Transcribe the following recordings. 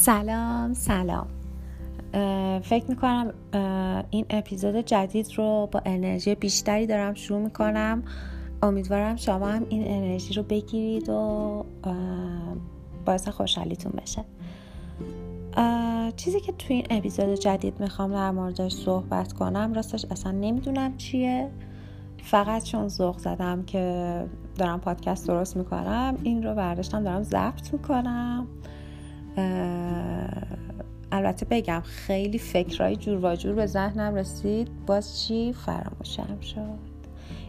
سلام. فکر میکنم این اپیزود جدید رو با انرژی بیشتری دارم شروع میکنم. امیدوارم شما هم این انرژی رو بگیرید و باعث خوشحالیتون بشه. چیزی که توی این اپیزود جدید میخوام در موردش صحبت کنم راستش اصلا نمیدونم چیه، فقط چون ذوق زدم که دارم پادکست درست میکنم این رو برداشتم دارم ضبط میکنم. البته بگم خیلی فکرای جور و جور به ذهنم رسید، باز چی فراموشم شد،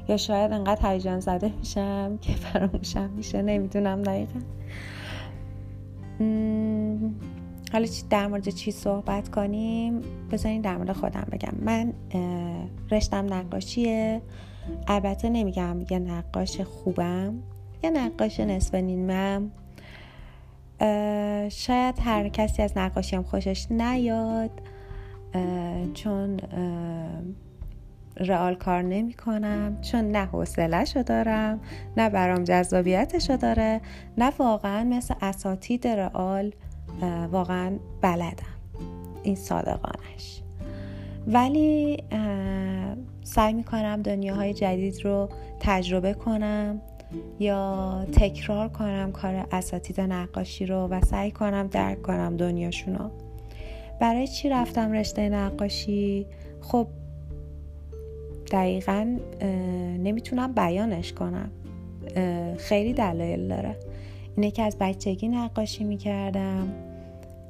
یا شاید انقدر هیجان زده میشم که فراموشم میشه، نمیدونم دقیقا. حالا در مورد چی صحبت کنیم؟ بذارین در مورد خودم بگم. من رشتم نقاشیه. البته نمیگم یه نقاش خوبم، یه نقاش نصف نیمم. شاید هر کسی از نقاشیم خوشش نیاد، چون رئال کار نمی کنم، چون نه حوصله‌شو دارم، نه برام جذابیتشو داره، نه واقعا مثل اساتید رئال واقعا بلدم این صادقانش. ولی سعی میکنم دنیاهای جدید رو تجربه کنم یا تکرار کنم کار اساتید نقاشی رو و سعی کنم درک کنم دنیاشونو. برای چی رفتم رشته نقاشی؟ خب دقیقاً نمیتونم بیانش کنم، خیلی دلایل داره. اینه که از بچگی نقاشی میکردم،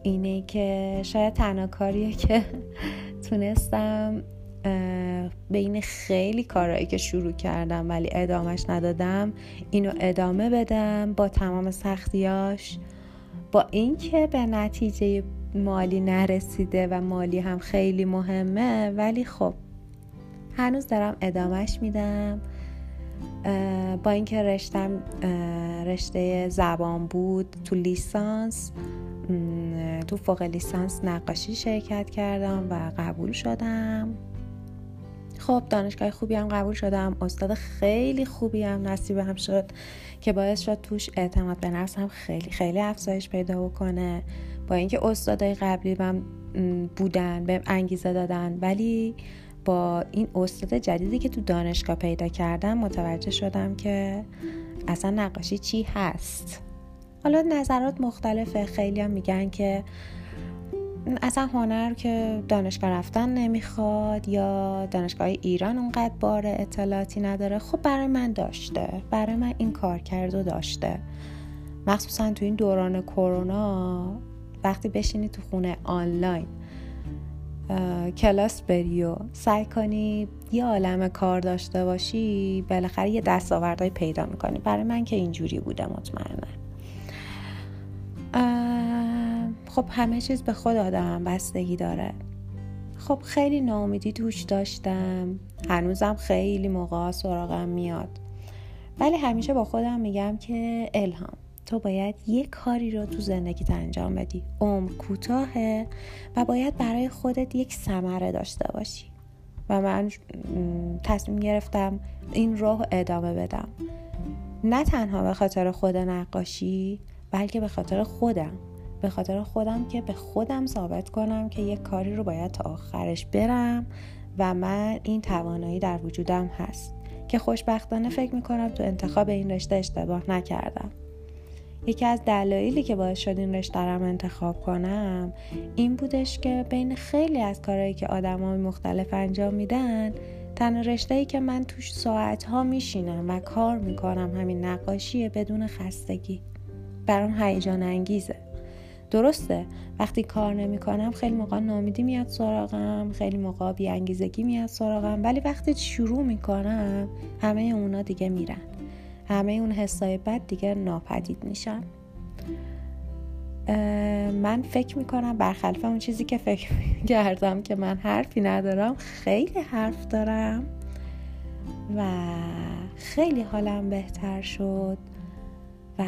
اینه که شاید تنها کاریه که تونستم بین خیلی کارهایی که شروع کردم ولی ادامش ندادم اینو ادامه بدم با تمام سختیاش، با اینکه به نتیجه مالی نرسیده و مالی هم خیلی مهمه، ولی خب هنوز دارم ادامهش میدم. با اینکه رشتم رشته زبان بود، تو لیسانس تو فوق لیسانس نقاشی شرکت کردم و قبول شدم. خب دانشگاه خوبی هم قبول شدم، استاد خیلی خوبی هم نصیبم شد که باعث شد توش اعتماد به نفسم خیلی خیلی افزایش پیدا بکنه. با اینکه استادای قبلی هم بودن بهم انگیزه دادن، ولی با این استاد جدیدی که تو دانشگاه پیدا کردم متوجه شدم که اصلا نقاشی چی هست. حالا نظرات مختلفه، خیلی هم میگن که اصلا هنر که دانشگاه رفتن نمیخواد یا دانشگاه ایران اونقدر بار اطلاعاتی نداره. خب برای من داشته، برای من این کار کرد و داشته، مخصوصا تو این دوران کرونا وقتی بشینی تو خونه آنلاین کلاس بری و سعی کنی یه عالم کار داشته باشی، بالاخره یه دستاوردهای پیدا میکنی. برای من که اینجوری بوده مطمئنا. خب همه چیز به خود آدم بستگی داره. خب خیلی ناامیدی توش داشتم، هنوزم خیلی موقع سراغم میاد، ولی همیشه با خودم میگم که الهام، تو باید یه کاری رو تو زندگیت انجام بدی، عمر کوتاهه و باید برای خودت یک ثمره داشته باشی. و من تصمیم گرفتم این راه ادامه بدم، نه تنها به خاطر خود نقاشی بلکه به خاطر خودم، به خاطر خودم که به خودم ثابت کنم که یک کاری رو باید تا آخرش برم و من این توانایی در وجودم هست که خوشبختانه فکر میکنم تو انتخاب این رشته اشتباه نکردم. یکی از دلایلی که باعث شد این رشته رو انتخاب کنم این بودش که بین خیلی از کارهایی که آدمای مختلف انجام میدن، تنها رشته‌ای که من توش ساعت‌ها میشینم و کار میکنم همین نقاشیه، بدون خستگی. برام هیجان انگیزه. درسته وقتی کار نمیکنم خیلی موقع ناامیدی میاد سراغم، خیلی موقع بی‌انگیزگی میاد سراغم، ولی وقتی شروع میکنم همه اونا دیگه میرن، همه اون حسای بد دیگه ناپدید میشن. من فکر میکنم برخلاف اون چیزی که فکر میکردم که من حرفی ندارم، خیلی حرف دارم و خیلی حالم بهتر شد. و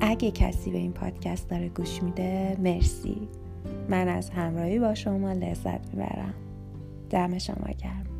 اگه کسی به این پادکست داره گوش میده، مرسی. من از همراهی با شما لذت میبرم. دم شما گرم.